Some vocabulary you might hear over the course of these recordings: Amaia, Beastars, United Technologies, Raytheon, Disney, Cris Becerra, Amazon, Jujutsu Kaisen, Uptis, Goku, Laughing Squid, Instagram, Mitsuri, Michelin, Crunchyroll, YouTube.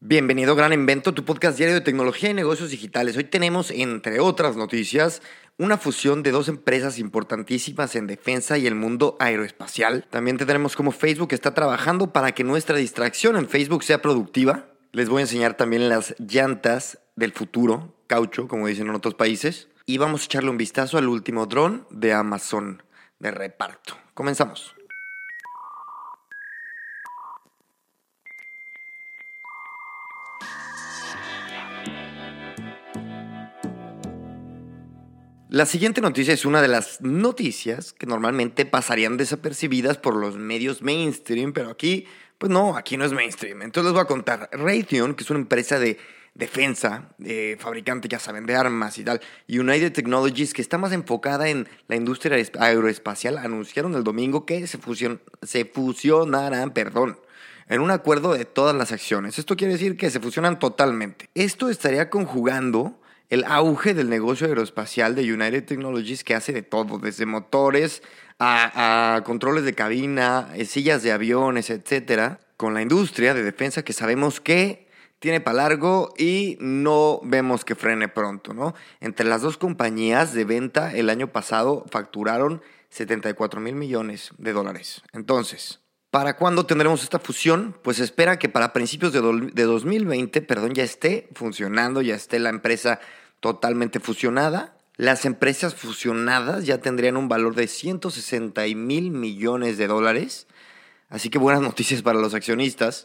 Bienvenido a Gran Invento, tu podcast diario de tecnología y negocios digitales. Hoy tenemos, entre otras noticias, una fusión de dos empresas importantísimas en defensa y el mundo aeroespacial. También tendremos cómo Facebook está trabajando para que nuestra distracción en Facebook sea productiva. Les voy a enseñar también las llantas del futuro, caucho, como dicen en otros países. Y vamos a echarle un vistazo al último dron de Amazon de reparto. Comenzamos. La siguiente noticia es una de las noticias que normalmente pasarían desapercibidas por los medios mainstream, pero aquí, pues no, aquí no es mainstream. Entonces les voy a contar. Raytheon, que es una empresa de defensa, fabricante, ya saben, de armas y tal, United Technologies, que está más enfocada en la industria aeroespacial, anunciaron el domingo que se fusionarán en un acuerdo de todas las acciones. Esto quiere decir que se fusionan totalmente. Esto estaría conjugando el auge del negocio aeroespacial de United Technologies, que hace de todo, desde motores a controles de cabina, sillas de aviones, etcétera, con la industria de defensa que sabemos que tiene para largo y no vemos que frene pronto, ¿no? Entre las dos compañías de venta el año pasado facturaron $74 mil millones. Entonces, ¿para cuándo tendremos esta fusión? Pues se espera que para principios de 2020, ya esté funcionando, ya esté la empresa totalmente fusionada. Las empresas fusionadas ya tendrían un valor de $160 mil millones. Así que buenas noticias para los accionistas.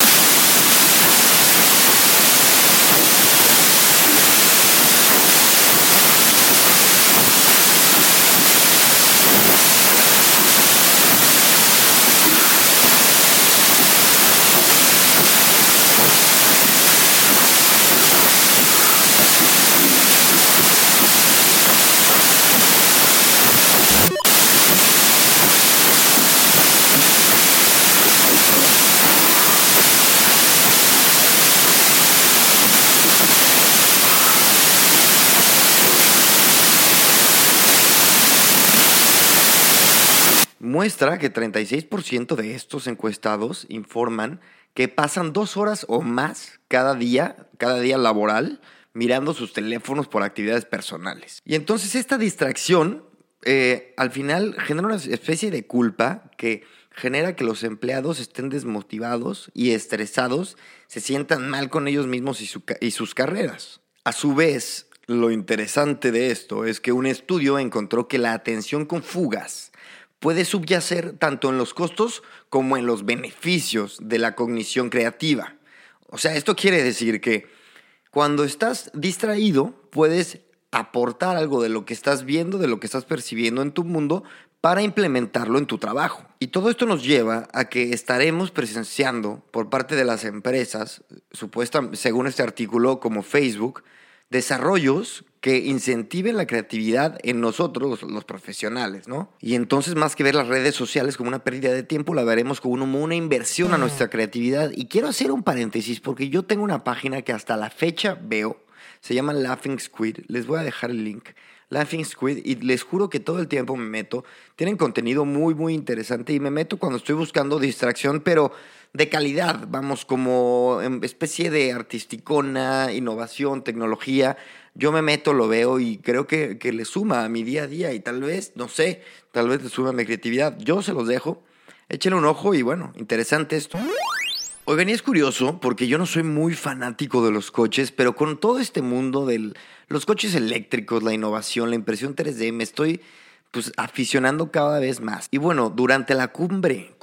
Muestra que 36% de estos encuestados informan que pasan 2 horas o más cada día laboral, mirando sus teléfonos por actividades personales. Y entonces esta distracción al final genera una especie de culpa que genera que los empleados estén desmotivados y estresados, se sientan mal con ellos mismos y sus carreras. A su vez, lo interesante de esto es que un estudio encontró que la atención con fugas puede subyacer tanto en los costos como en los beneficios de la cognición creativa. O sea, esto quiere decir que cuando estás distraído, puedes aportar algo de lo que estás viendo, de lo que estás percibiendo en tu mundo, para implementarlo en tu trabajo. Y todo esto nos lleva a que estaremos presenciando por parte de las empresas, según este artículo, como Facebook, desarrollos que incentiven la creatividad en nosotros, los profesionales, ¿no? Y entonces, más que ver las redes sociales como una pérdida de tiempo, la veremos como una inversión a nuestra creatividad. Y quiero hacer un paréntesis porque yo tengo una página que hasta la fecha veo. Se llama Laughing Squid. Les voy a dejar el link. Laughing Squid. Y les juro que todo el tiempo me meto. Tienen contenido muy, muy interesante. Y me meto cuando estoy buscando distracción, pero de calidad, vamos, como especie de artisticona, innovación, tecnología. Yo me meto, lo veo y creo que le suma a mi día a día y tal vez le suma a mi creatividad. Yo se los dejo, échenle un ojo y bueno, interesante esto. Oigan, y es curioso porque yo no soy muy fanático de los coches, pero con todo este mundo de los coches eléctricos, la innovación, la impresión 3D, me estoy aficionando cada vez más. Y bueno, durante la cumbre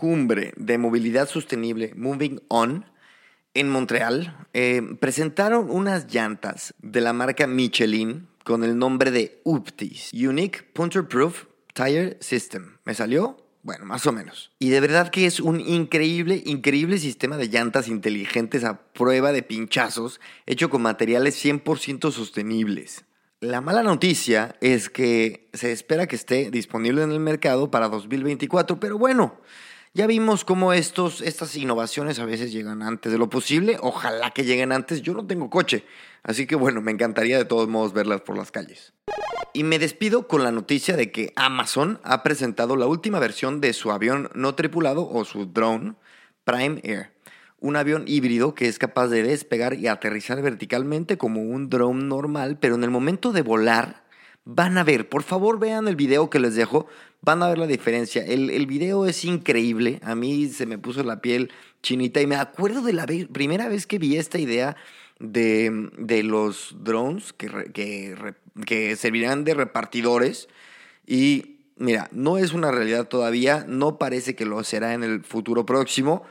de movilidad sostenible, Moving On, en Montreal, presentaron unas llantas de la marca Michelin con el nombre de Uptis, Unique Puncture Proof Tire System. Me salió Bueno, más o menos. Y de verdad que es un increíble, increíble sistema de llantas inteligentes a prueba de pinchazos, hecho con materiales 100% sostenibles. La mala noticia es que se espera que esté disponible en el mercado para 2024, pero bueno, ya vimos cómo estas innovaciones a veces llegan antes de lo posible. Ojalá que lleguen antes. Yo no tengo coche, así que bueno, me encantaría de todos modos verlas por las calles. Y me despido con la noticia de que Amazon ha presentado la última versión de su avión no tripulado o su drone, Prime Air. Un avión híbrido que es capaz de despegar y aterrizar verticalmente como un drone normal, pero en el momento de volar van a ver, por favor vean el video que les dejo, van a ver la diferencia. El video es increíble, a mí se me puso la piel chinita y me acuerdo de la primera vez que vi esta idea de los drones que servirán de repartidores y mira, no es una realidad todavía, no parece que lo será en el futuro próximo,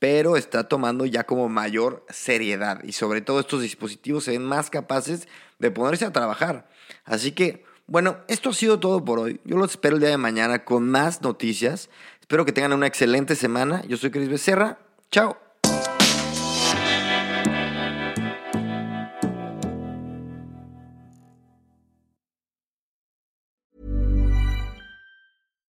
pero está tomando ya como mayor seriedad y sobre todo estos dispositivos se ven más capaces de ponerse a trabajar. Así que, bueno, esto ha sido todo por hoy. Yo los espero el día de mañana con más noticias. Espero que tengan una excelente semana. Yo soy Cris Becerra. Chao.